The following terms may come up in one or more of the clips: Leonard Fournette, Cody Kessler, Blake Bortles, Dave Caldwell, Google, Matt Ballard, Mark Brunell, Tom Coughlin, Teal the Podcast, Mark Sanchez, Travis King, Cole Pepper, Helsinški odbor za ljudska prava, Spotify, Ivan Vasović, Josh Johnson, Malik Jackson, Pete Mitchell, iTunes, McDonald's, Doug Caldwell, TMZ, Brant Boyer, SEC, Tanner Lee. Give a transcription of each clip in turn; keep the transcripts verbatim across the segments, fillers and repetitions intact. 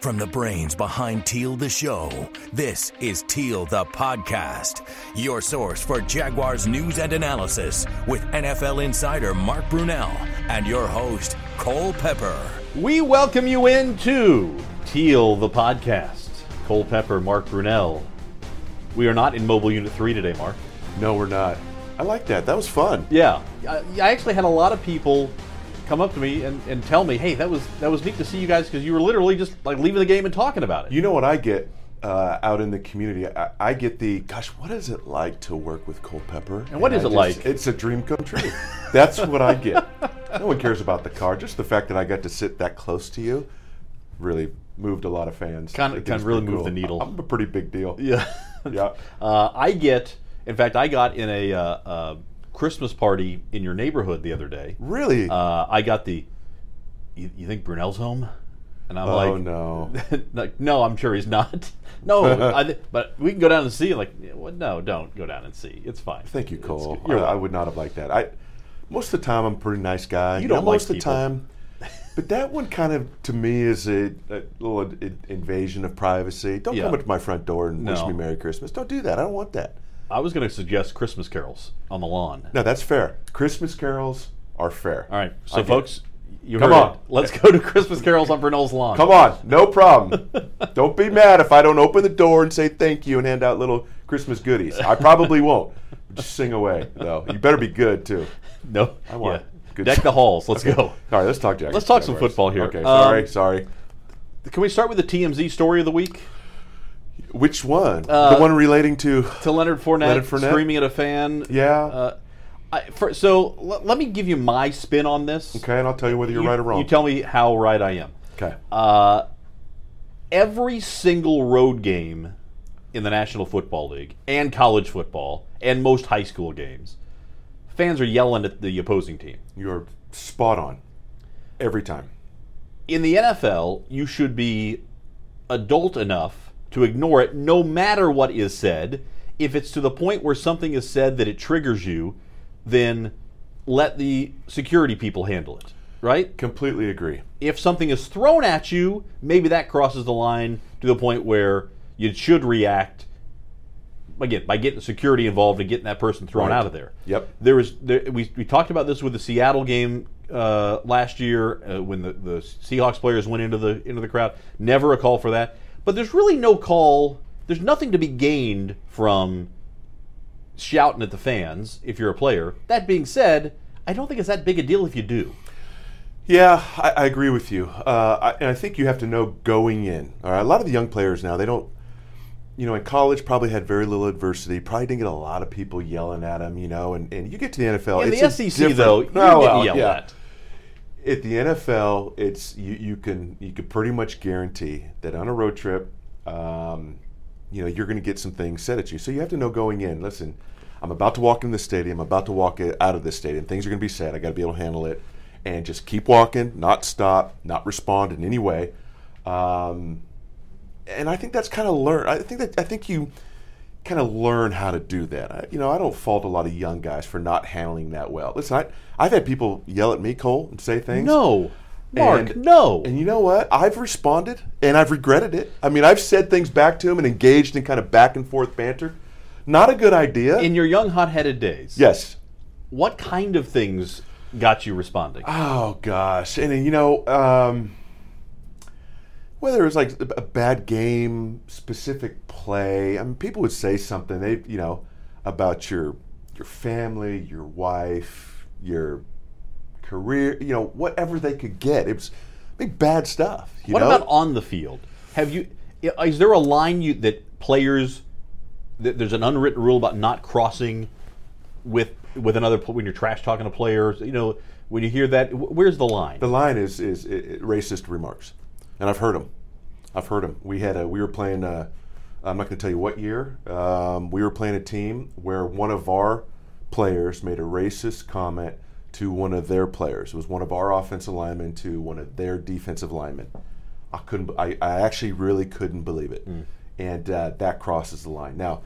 From the brains behind Teal the Show, this is Teal the Podcast, your source for Jaguars news and analysis with N F L insider Mark Brunell and your host, Cole Pepper. We welcome you into Teal the Podcast. Cole Pepper, Mark Brunell. We are not in Mobile Unit three today, Mark. No, we're not. I like that. That was fun. Yeah. I, I actually had a lot of people come up to me and, and tell me, hey, that was that was neat to see you guys because you were literally just like leaving the game and talking about it. You know what I get uh, out in the community? I, I get the, gosh, what is it like to work with Cole Pepper? And what and is I it just, like? It's a dream come true. That's what I get. No one cares about the car. Just the fact that I got to sit that close to you really moved a lot of fans. Kind of, kind of really cool. Moved the needle. I'm a pretty big deal. Yeah. yeah. Uh, I get, in fact, I got in a... Uh, uh, Christmas party in your neighborhood the other day. Really? Uh, I got the, you, you think Brunell's home? And I'm oh, like, oh no, like, no, I'm sure he's not. No, I, but we can go down and see. Like, well, no, don't go down and see. It's fine. Thank you, Cole. I, I would not have liked that. I most of the time I'm a pretty nice guy. You, you don't know, like most of the time, but that one kind of to me is a, a little a, invasion of privacy. Don't yeah. come up to my front door and no. wish me Merry Christmas. Don't do that. I don't want that. I was going to suggest Christmas carols on the lawn. No, that's fair. Christmas carols are fair. All right. So, I folks, you heard on. It. Let's go to Christmas carols on Brunell's lawn. Come on. No problem. Don't be mad if I don't open the door and say thank you and hand out little Christmas goodies. I probably won't. Just sing away, though. You better be good, too. No. I want yeah. good Deck stuff. The halls. Let's okay. go. All right. Let's talk Jaguars. Let's talk some football here. Okay. Sorry. Um, sorry. Can we start with the T M Z story of the week? Which one? Uh, the one relating to to Leonard Fournette, Leonard Fournette? Screaming at a fan. Yeah. Uh, I, for, so l- let me give you my spin on this. Okay, and I'll tell you whether you're you, right or wrong. You tell me how right I am. Okay. Uh, every single road game in the National Football League and college football and most high school games, fans are yelling at the opposing team. You're spot on. Every time. In the N F L, you should be adult enough to ignore it no matter what is said. If it's to the point where something is said that it triggers you, then let the security people handle it, right? Completely agree. If something is thrown at you, maybe that crosses the line to the point where you should react, again, by getting security involved and getting that person thrown right. out of there. Yep. There was, there, we, we talked about this with the Seattle game uh, last year uh, when the, the Seahawks players went into the into the crowd. Never a call for that. But there's really no call, there's nothing to be gained from shouting at the fans if you're a player. That being said, I don't think it's that big a deal if you do. Yeah, I, I agree with you. Uh, I, and I think you have to know going in. All right, a lot of the young players now, they don't, you know, in college probably had very little adversity, probably didn't get a lot of people yelling at them, you know, and, and you get to the N F L. In it's the S E C, though, you no, get yelled yeah. at. At the N F L, it's you, you can you can pretty much guarantee that on a road trip, um, you know, you're going to get some things said at you. So you have to know going in, listen, I'm about to walk in the stadium. I'm about to walk out of the stadium. Things are going to be said. I got to be able to handle it. And just keep walking, not stop, not respond in any way. Um, and I think that's kind of learn. I think that I think you kind of learn how to do that. I, you know, I don't fault a lot of young guys for not handling that well. Listen, I, I've had people yell at me, Cole, and say things. No, Mark, and, no. And you know what? I've responded, and I've regretted it. I mean, I've said things back to them and engaged in kind of back and forth banter. Not a good idea. In your young, hot-headed days. Yes. What kind of things got you responding? Oh, gosh. And, you know, um, whether it was like a bad game, specific play, I mean, people would say something, they, you know, about your your family, your wife, your career, you know, whatever they could get. It was I mean, bad stuff. You what know? About on the field? Have you? Is there a line you that players? That there's an unwritten rule about not crossing with with another when you're trash talking to players. You know, when you hear that, where's the line? The line is is racist remarks. And I've heard them. I've heard them. We had a. We were playing. A, I'm not going to tell you what year. Um, we were playing a team where one of our players made a racist comment to one of their players. It was one of our offensive linemen to one of their defensive linemen. I couldn't. I, I actually really couldn't believe it. Mm. And uh, that crosses the line. Now,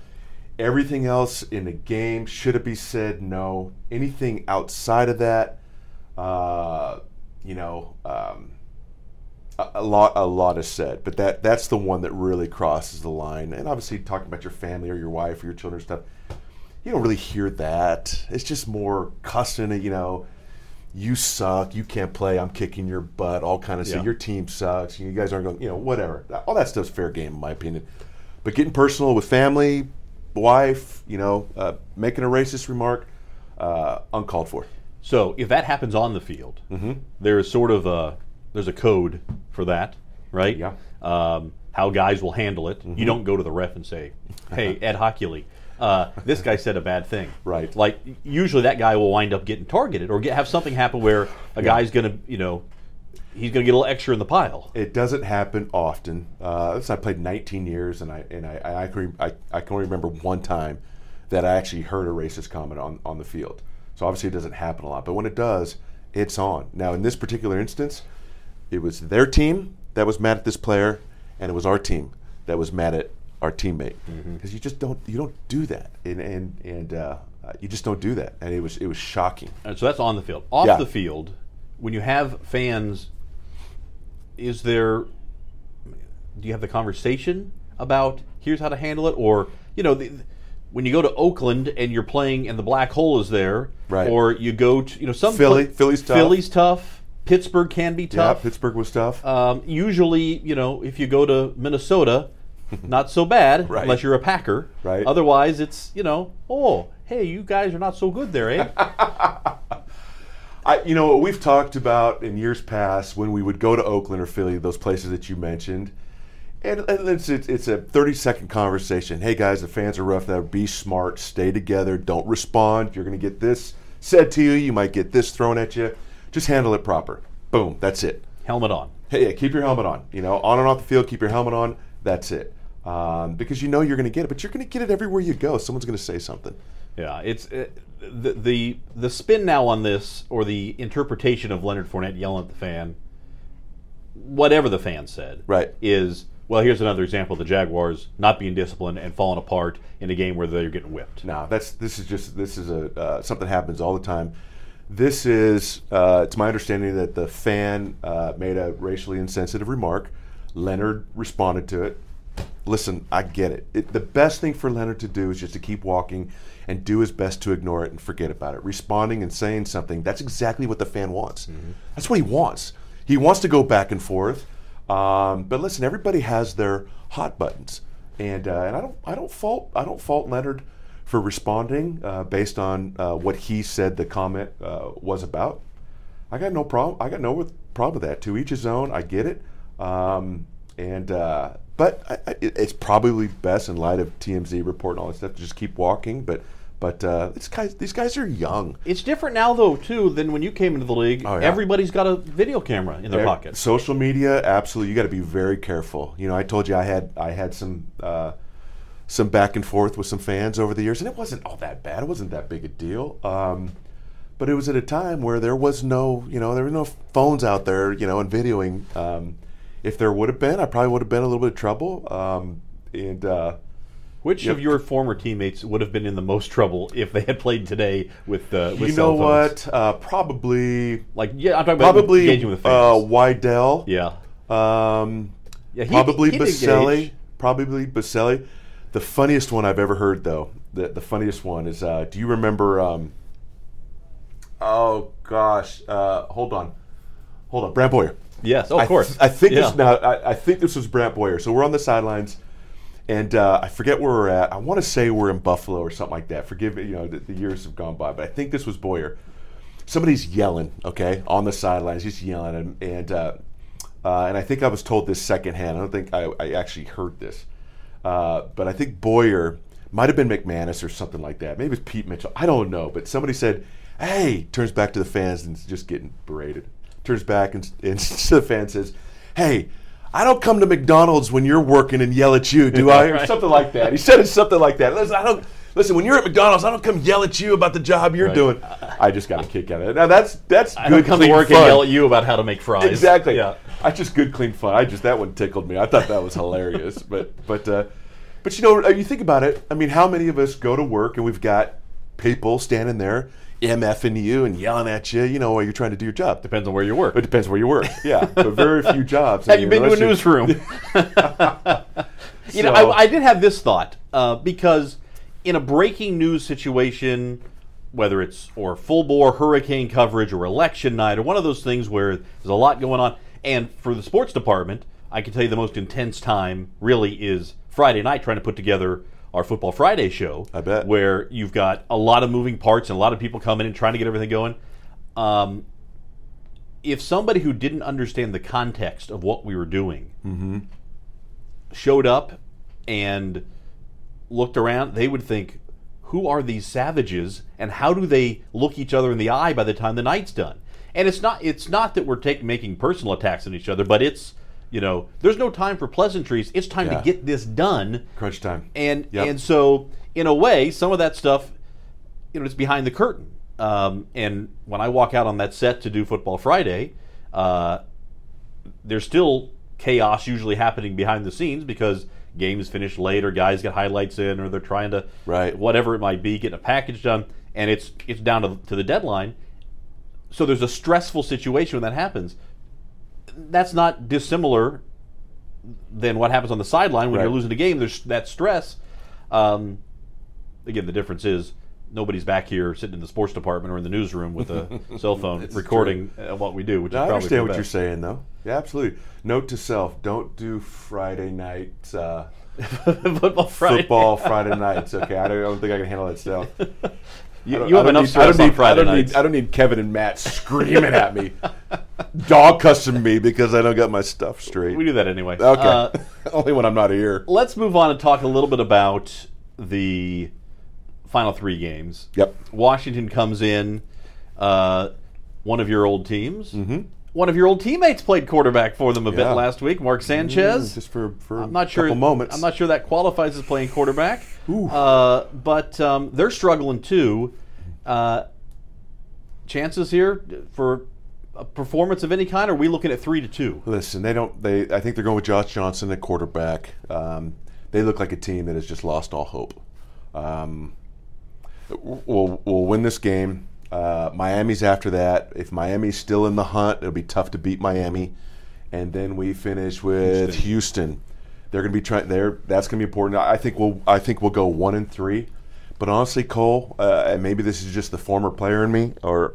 everything else in the game, should it be said? No. Anything outside of that, uh, you know. Um, Uh, a lot a lot is said, but that that's the one that really crosses the line. And obviously talking about your family or your wife or your children and stuff, you don't really hear that. It's just more cussing, you know, you suck, you can't play, I'm kicking your butt, all kind of yeah. stuff. Your team sucks, you guys aren't going, you know, whatever. All that stuff's fair game in my opinion. But getting personal with family, wife, you know, uh, making a racist remark, uh, uncalled for. So if that happens on the field, mm-hmm. there is sort of a there's a code for that, right? Yeah. Um, how guys will handle it. Mm-hmm. You don't go to the ref and say, "Hey, Ed Hockley, uh, this guy said a bad thing." Right. Like usually that guy will wind up getting targeted or get, have something happen where a yeah. guy's going to, you know, he's going to get a little extra in the pile. It doesn't happen often. Uh, I played nineteen years, and I and I I can I, I can only remember one time that I actually heard a racist comment on, on the field. So obviously it doesn't happen a lot, but when it does, it's on. Now in this particular instance, it was their team that was mad at this player, and it was our team that was mad at our teammate. Mm-hmm. 'Cause you just don't you don't do that, and and and uh, you just don't do that. And it was it was shocking. And so that's on the field. Off yeah. the field, when you have fans, is there? Do you have the conversation about here's how to handle it, or you know the. When you go to Oakland and you're playing and the black hole is there, right. or you go to, you know, some Philly, pl- Philly's tough. Philly's tough. Pittsburgh can be tough. Yeah, Pittsburgh was tough. Um, usually, you know, if you go to Minnesota, not so bad, right. unless you're a Packer. Right. Otherwise, it's, you know, oh, hey, you guys are not so good there, eh? I, you know, we've talked about in years past when we would go to Oakland or Philly, those places that you mentioned. And it's, it's, it's a thirty-second conversation. Hey, guys, the fans are rough now. Be smart. Stay together. Don't respond. You're going to get this said to you. You might get this thrown at you. Just handle it proper. Boom. That's it. Helmet on. Hey, yeah, keep your helmet on. You know, on and off the field, keep your helmet on. That's it. Um, because you know you're going to get it, but you're going to get it everywhere you go. Someone's going to say something. Yeah, it's uh, the, the the spin now on this, or the interpretation of Leonard Fournette yelling at the fan, whatever the fan said, right. is... Well, here's another example of the Jaguars not being disciplined and falling apart in a game where they're getting whipped. No, that's this is just this is a uh, something happens all the time. This is uh, it's my understanding that the fan uh, made a racially insensitive remark. Leonard responded to it. Listen, I get it. it. The best thing for Leonard to do is just to keep walking and do his best to ignore it and forget about it. Responding and saying something—that's exactly what the fan wants. Mm-hmm. That's what he wants. He wants to go back and forth. Um, but listen, everybody has their hot buttons, and uh, and I don't I don't fault I don't fault Leonard for responding uh, based on uh, what he said the comment uh, was about. I got no problem. I got no with, problem with that. To each his own. I get it. Um, and uh, but I, I, it's probably best in light of T M Z report and all that stuff to just keep walking. But. But uh, these guys, these guys are young. It's different now, though, too, than when you came into the league. Oh, yeah. Everybody's got a video camera in their They're, pocket. Social media, absolutely. You got to be very careful. You know, I told you I had I had some uh, some back and forth with some fans over the years, and it wasn't all that bad. It wasn't that big a deal. Um, but it was at a time where there was no, you know, there were no phones out there, you know, and videoing. Um, if there would have been, I probably would have been in a little bit of trouble. Um, and uh, Which yep. of your former teammates would have been in the most trouble if they had played today with uh, with you cell phones? You know what? Uh, probably. Like yeah, I'm talking about probably, engaging with the fans. Uh, Wydell. Yeah. Um, yeah he, probably he, Baselli. Probably Baselli. The funniest one I've ever heard, though. The the funniest one is. Uh, do you remember? Um, oh gosh. Uh, hold on. Hold on. Brant Boyer. Yes. Oh, of I th- course. I think yeah. this now. I, I think this was Brant Boyer. So we're on the sidelines. And uh, I forget where we're at. I want to say we're in Buffalo or something like that. Forgive me, you know, the, the years have gone by. But I think this was Boyer. Somebody's yelling, okay, on the sidelines, just yelling. And and, uh, uh, and I think I was told this secondhand. I don't think I, I actually heard this. Uh, but I think Boyer might have been McManus or something like that. Maybe it's Pete Mitchell. I don't know. But somebody said, hey, turns back to the fans and is just getting berated. Turns back and, and to the fans says, hey, I don't come to McDonald's when you're working and yell at you, do I? Or right. something like that. He said it's something like that. Listen, I don't listen when you're at McDonald's. I don't come yell at you about the job you're right. doing. I just got a kick out of it. Now that's that's I good. I don't come clean to work fun. And yell at you about how to make fries. Exactly. Yeah. I just good clean fun. I just that one tickled me. I thought that was hilarious. But but uh, but you know, you think about it. I mean, how many of us go to work and we've got people standing there MFing you and yelling at you, you know, while you're trying to do your job. Depends on where you work. It depends where you work, yeah. But very few jobs. Have you been to a newsroom? you so. know, I, I did have this thought, uh, because in a breaking news situation, whether it's or full-bore hurricane coverage or election night or one of those things where there's a lot going on, and for the sports department, I can tell you the most intense time really is Friday night trying to put together our Football Friday show, I bet, where you've got a lot of moving parts and a lot of people coming and trying to get everything going. Um, if somebody who didn't understand the context of what we were doing mm-hmm. showed up and looked around, they would think, who are these savages and how do they look each other in the eye by the time the night's done? And it's not it's not that we're take, making personal attacks on each other, but it's, you know, there's no time for pleasantries. It's time yeah. to get this done. Crunch time. And yep. and so, in a way, some of that stuff, you know, it's behind the curtain. Um, and when I walk out on that set to do Football Friday, uh, there's still chaos usually happening behind the scenes because games finish late or guys get highlights in or they're trying to, right. whatever it might be, get a package done. And it's it's down to, to the deadline. So there's a stressful situation when that happens. That's not dissimilar than what happens on the sideline when right. you're losing a game. There's that stress. Um, again, the difference is nobody's back here sitting in the sports department or in the newsroom with a cell phone recording true. what we do. Which no, is I understand what best. you're saying, though. Yeah, absolutely. Note to self, don't do Friday night uh, football Friday. Football Friday nights. Okay, I don't, I don't think I can handle that stuff. You, you have enough stress on Friday nights. I don't need Kevin and Matt screaming at me, dog cussing me because I don't got my stuff straight. We do that anyway. Okay. Uh, Only when I'm not here. Let's move on and talk a little bit about the final three games. Yep. Washington comes in. Uh, one of your old teams. Mm-hmm. One of your old teammates played quarterback for them a yeah. bit last week, Mark Sanchez. Mm, just for, for I'm not a couple sure, moments. I'm not sure that qualifies as playing quarterback. Ooh. Uh, but um, they're struggling too. Uh, chances here for a performance of any kind, or are we looking at three to two? Listen, they don't. They I think they're going with Josh Johnson at quarterback. Um, they look like a team that has just lost all hope. Um, we'll, we'll win this game. Uh, Miami's after that. If Miami's still in the hunt, it'll be tough to beat Miami. And then we finish with Houston. Houston. They're going to be trying. There, that's going to be important. I think we'll. I think we'll go one and three. But honestly, Cole, uh, and maybe this is just the former player in me, or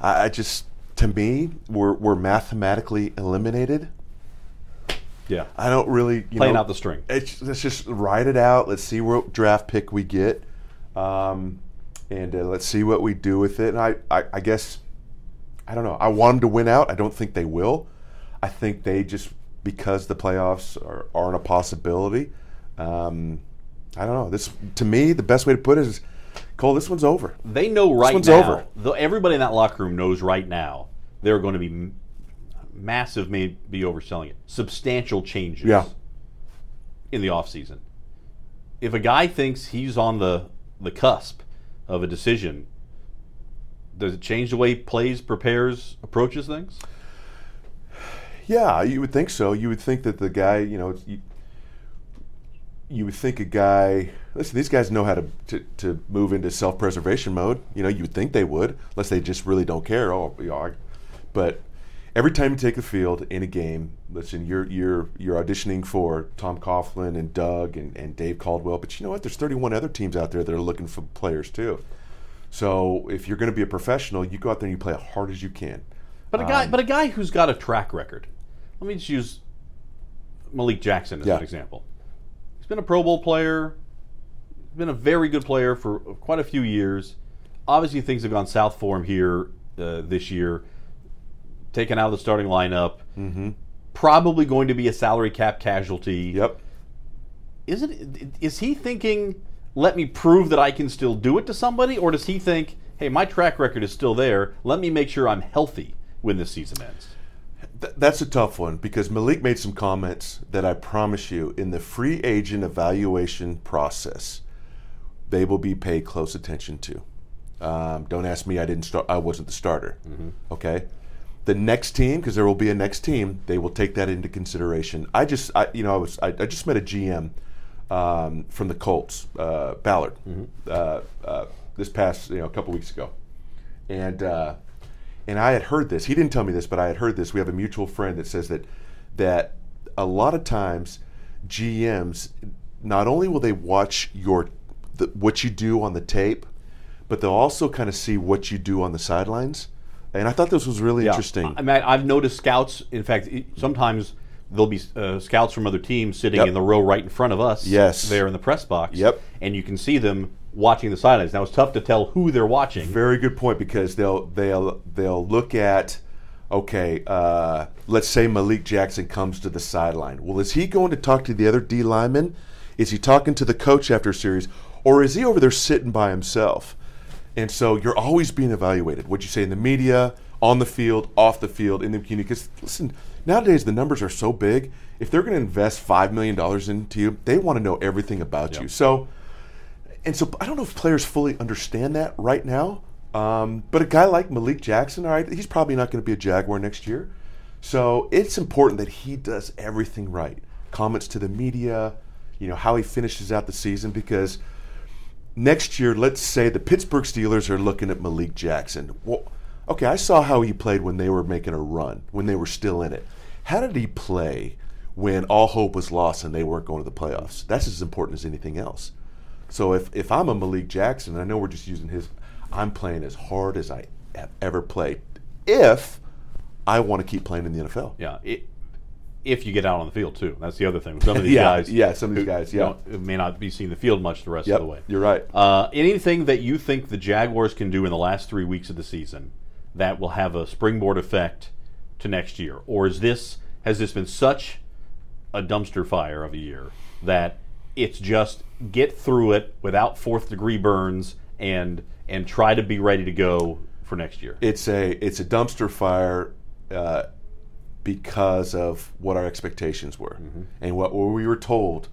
I, I just to me, we're we're mathematically eliminated. Yeah, I don't really you playing know, out the string. It's, let's just ride it out. Let's see what draft pick we get. Um, And uh, let's see what we do with it. And I, I, I guess, I don't know. I want them to win out. I don't think they will. I think they just, because the playoffs are, aren't a possibility, um, I don't know. This, to me, the best way to put it is, Cole, this one's over. They know right now. This one's over. Though everybody in that locker room knows right now there are going to be massive, maybe overselling it, substantial changes yeah. in the offseason. If a guy thinks he's on the, the cusp of a decision, does it change the way he plays, prepares, approaches things? Yeah, you would think so. You would think that the guy, you know, you, you would think a guy, listen, these guys know how to, to, to move into self-preservation mode. You know, you would think they would, unless they just really don't care. Oh, you know, but every time you take the field in a game, listen, you're you're you're auditioning for Tom Coughlin and Doug and, and Dave Caldwell, but you know what? There's thirty-one other teams out there that are looking for players too. So if you're going to be a professional, you go out there and you play as hard as you can. But a guy, um, but a guy who's got a track record. Let me just use Malik Jackson as yeah. an example. He's been a Pro Bowl player. He's been a very good player for quite a few years. Obviously, things have gone south for him here uh, this year. Taken out of the starting lineup, mm-hmm. probably going to be a salary cap casualty. Yep. Is it? Is he thinking, let me prove that I can still do it to somebody, or does he think, hey, my track record is still there, let me make sure I'm healthy when this season ends? Th- that's a tough one, because Malik made some comments that I promise you, in the free agent evaluation process, they will be paid close attention to. Um, don't ask me, I didn't start. I wasn't the starter. Mm-hmm. Okay. The next team, because there will be a next team, they will take that into consideration. I just, I, you know, I was, I, I just met a G M um, from the Colts, uh, Ballard, mm-hmm. uh, uh, this past, you know, a couple weeks ago, And uh, and I had heard this. He didn't tell me this, but I had heard this. We have a mutual friend that says that that a lot of times G Ms, not only will they watch your the, what you do on the tape, but they'll also kind of see what you do on the sidelines. And I thought this was really yeah. interesting. I mean, I've noticed scouts, in fact, sometimes there'll be uh, scouts from other teams sitting yep. in the row right in front of us yes. there in the press box. Yep. And you can see them watching the sidelines. Now, it's tough to tell who they're watching. Very good point, because they'll they'll they'll look at, okay, uh, let's say Malik Jackson comes to the sideline. Well, is he going to talk to the other D lineman? Is he talking to the coach after a series? Or is he over there sitting by himself? And so you're always being evaluated. What you say in the media, on the field, off the field, in the community. Because, listen, nowadays the numbers are so big. If they're going to invest five million dollars into you, they want to know everything about yep. you. So, and so I don't know if players fully understand that right now. Um, but a guy like Malik Jackson, all right, he's probably not going to be a Jaguar next year. So it's important that he does everything right. Comments to the media, you know, how he finishes out the season, because next year, let's say the Pittsburgh Steelers are looking at Malik Jackson. Well, okay, I saw how he played when they were making a run, when they were still in it. How did he play when all hope was lost and they weren't going to the playoffs? That's as important as anything else. So if, if I'm a Malik Jackson, I know we're just using his, I'm playing as hard as I have ever played if I want to keep playing in the N F L. Yeah, it, if you get out on the field, too. That's the other thing. Some of these yeah, guys. Yeah, some of these guys, yeah. Who may not be seeing the field much the rest yep, of the way. You're right. Uh, anything that you think the Jaguars can do in the last three weeks of the season that will have a springboard effect to next year? Or is this has this been such a dumpster fire of a year that it's just get through it without fourth-degree burns and and try to be ready to go for next year? It's a, it's a dumpster fire uh because of what our expectations were mm-hmm. and what we were told,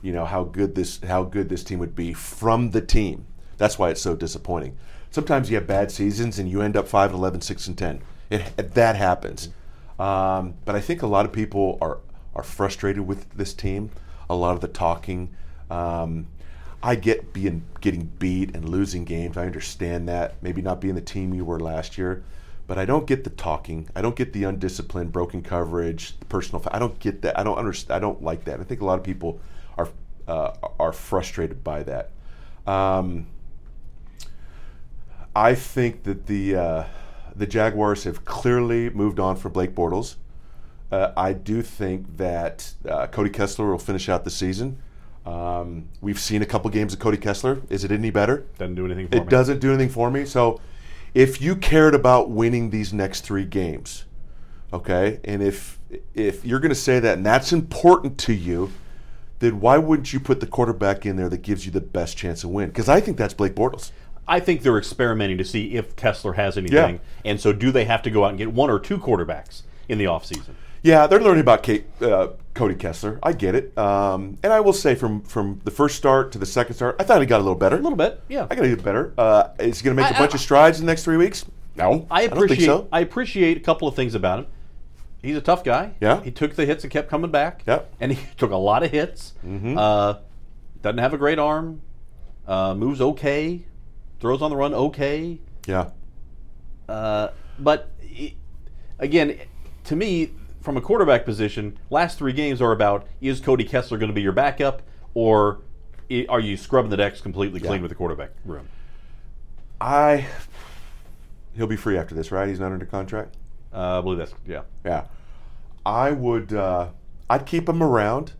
you know, how good this how good this team would be from the team. That's why it's so disappointing. Sometimes you have bad seasons and you end up five and eleven, six and ten. It, that happens. Mm-hmm. Um, but I think a lot of people are, are frustrated with this team, a lot of the talking. Um, I get being getting beat and losing games. I understand that. Maybe not being the team you were last year. But I don't get the talking. I don't get the undisciplined, broken coverage, the personal. Fa- I don't get that. I don't understand. I don't like that. I think a lot of people are uh, are frustrated by that. Um, I think that the uh, the Jaguars have clearly moved on from Blake Bortles. Uh, I do think that uh, Cody Kessler will finish out the season. Um, we've seen a couple games of Cody Kessler. Is it any better? Doesn't do anything for me. It doesn't do anything for me. So. If you cared about winning these next three games, okay, and if if you're going to say that and that's important to you, then why wouldn't you put the quarterback in there that gives you the best chance to win? Because I think that's Blake Bortles. I think they're experimenting to see if Kessler has anything. Yeah. And so do they have to go out and get one or two quarterbacks in the offseason? Yeah, they're learning about Kate, uh, Cody Kessler. I get it. Um, and I will say from, from the first start to the second start, I thought he got a little better. A little bit, yeah. I got to get better. Uh, is he going to make I, a bunch I, of strides in the next three weeks? No, I, appreciate, I don't think so. I appreciate a couple of things about him. He's a tough guy. Yeah. He took the hits and kept coming back. Yeah. And he took a lot of hits. Mm-hmm. Uh, doesn't have a great arm. Uh, moves okay. Throws on the run okay. Yeah. Uh, but, he, again, to me, from a quarterback position, last three games are about, is Cody Kessler going to be your backup, or are you scrubbing the decks completely clean yeah. with the quarterback room? I, he'll be free after this, right? He's not under contract? Uh, I believe that's, yeah. Yeah. I would, uh, I'd keep him around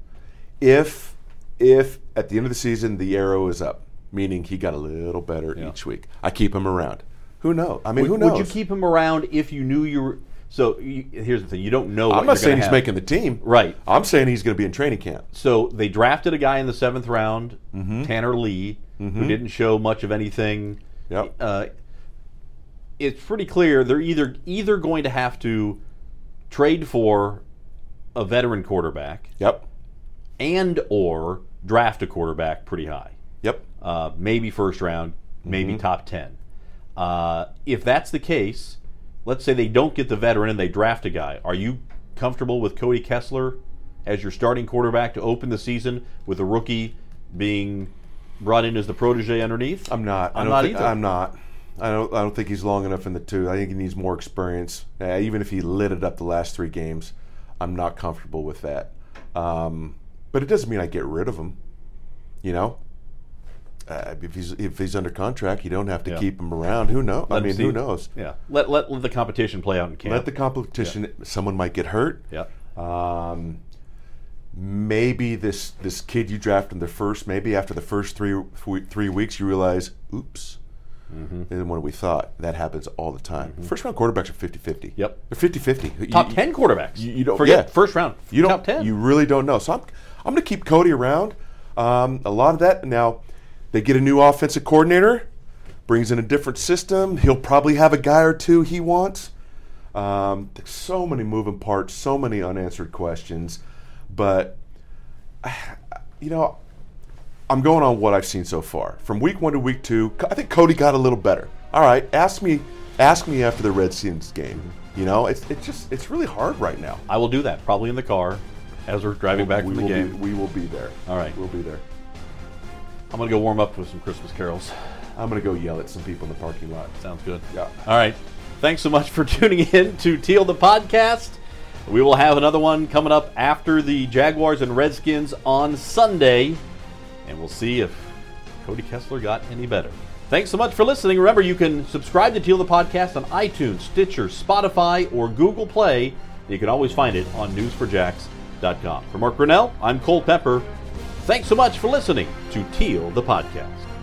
if, if at the end of the season the arrow is up, meaning he got a little better yeah. each week. I keep him around. Who knows? I mean, would, who knows? Would you keep him around if you knew you were... So you, here's the thing. You don't know what I'm not saying he's have. making the team. Right. I'm saying he's going to be in training camp. So they drafted a guy in the seventh round, mm-hmm. Tanner Lee, mm-hmm. who didn't show much of anything. Yep. Uh, it's pretty clear they're either either going to have to trade for a veteran quarterback. Yep. And or draft a quarterback pretty high. Yep. Uh, maybe first round, maybe mm-hmm. top ten. Uh, if that's the case... Let's say they don't get the veteran and they draft a guy. Are you comfortable with Cody Kessler as your starting quarterback to open the season with a rookie being brought in as the protege underneath? I'm not. I'm I don't not think, either. I'm not. I don't I don't think he's long enough in the two. I think he needs more experience. Uh, even if he lit it up the last three games, I'm not comfortable with that. Um, but it doesn't mean I get rid of him. You know, uh, if he's if he's under contract, you don't have to yeah. keep him around. Who knows? Let I mean, who knows? Yeah. Let, let let the competition play out in camp. Let the competition. Yeah. Someone might get hurt. Yeah. Um, maybe this this kid you draft in the first. Maybe after the first three three weeks, you realize, oops. Mm-hmm. Than what we thought. That happens all the time. Mm-hmm. First round quarterbacks are fifty-fifty. Yep. They're fifty-fifty. Top you, ten quarterbacks. You, you don't forget yeah. first round. You don't, top ten. You really don't know. So I'm I'm going to keep Cody around. Um, a lot of that now. They get a new offensive coordinator, brings in a different system. He'll probably have a guy or two he wants. Um, so many moving parts. So many unanswered questions. But you know. I'm going on what I've seen so far. From week one to week two, I think Cody got a little better. All right, ask me ask me after the Redskins game. Mm-hmm. You know, it's it's just it's really hard right now. I will do that, probably in the car as we're driving we'll, back we from the game. Be, we will be there. All right. We'll be there. I'm going to go warm up with some Christmas carols. I'm going to go yell at some people in the parking lot. Sounds good. Yeah. All right. Thanks so much for tuning in to Teal the Podcast. We will have another one coming up after the Jaguars and Redskins on Sunday. And we'll see if Cody Kessler got any better. Thanks so much for listening. Remember, you can subscribe to Teal the Podcast on iTunes, Stitcher, Spotify, or Google Play. You can always find it on news for jacks dot com. For Mark Brunell, I'm Cole Pepper. Thanks so much for listening to Teal the Podcast.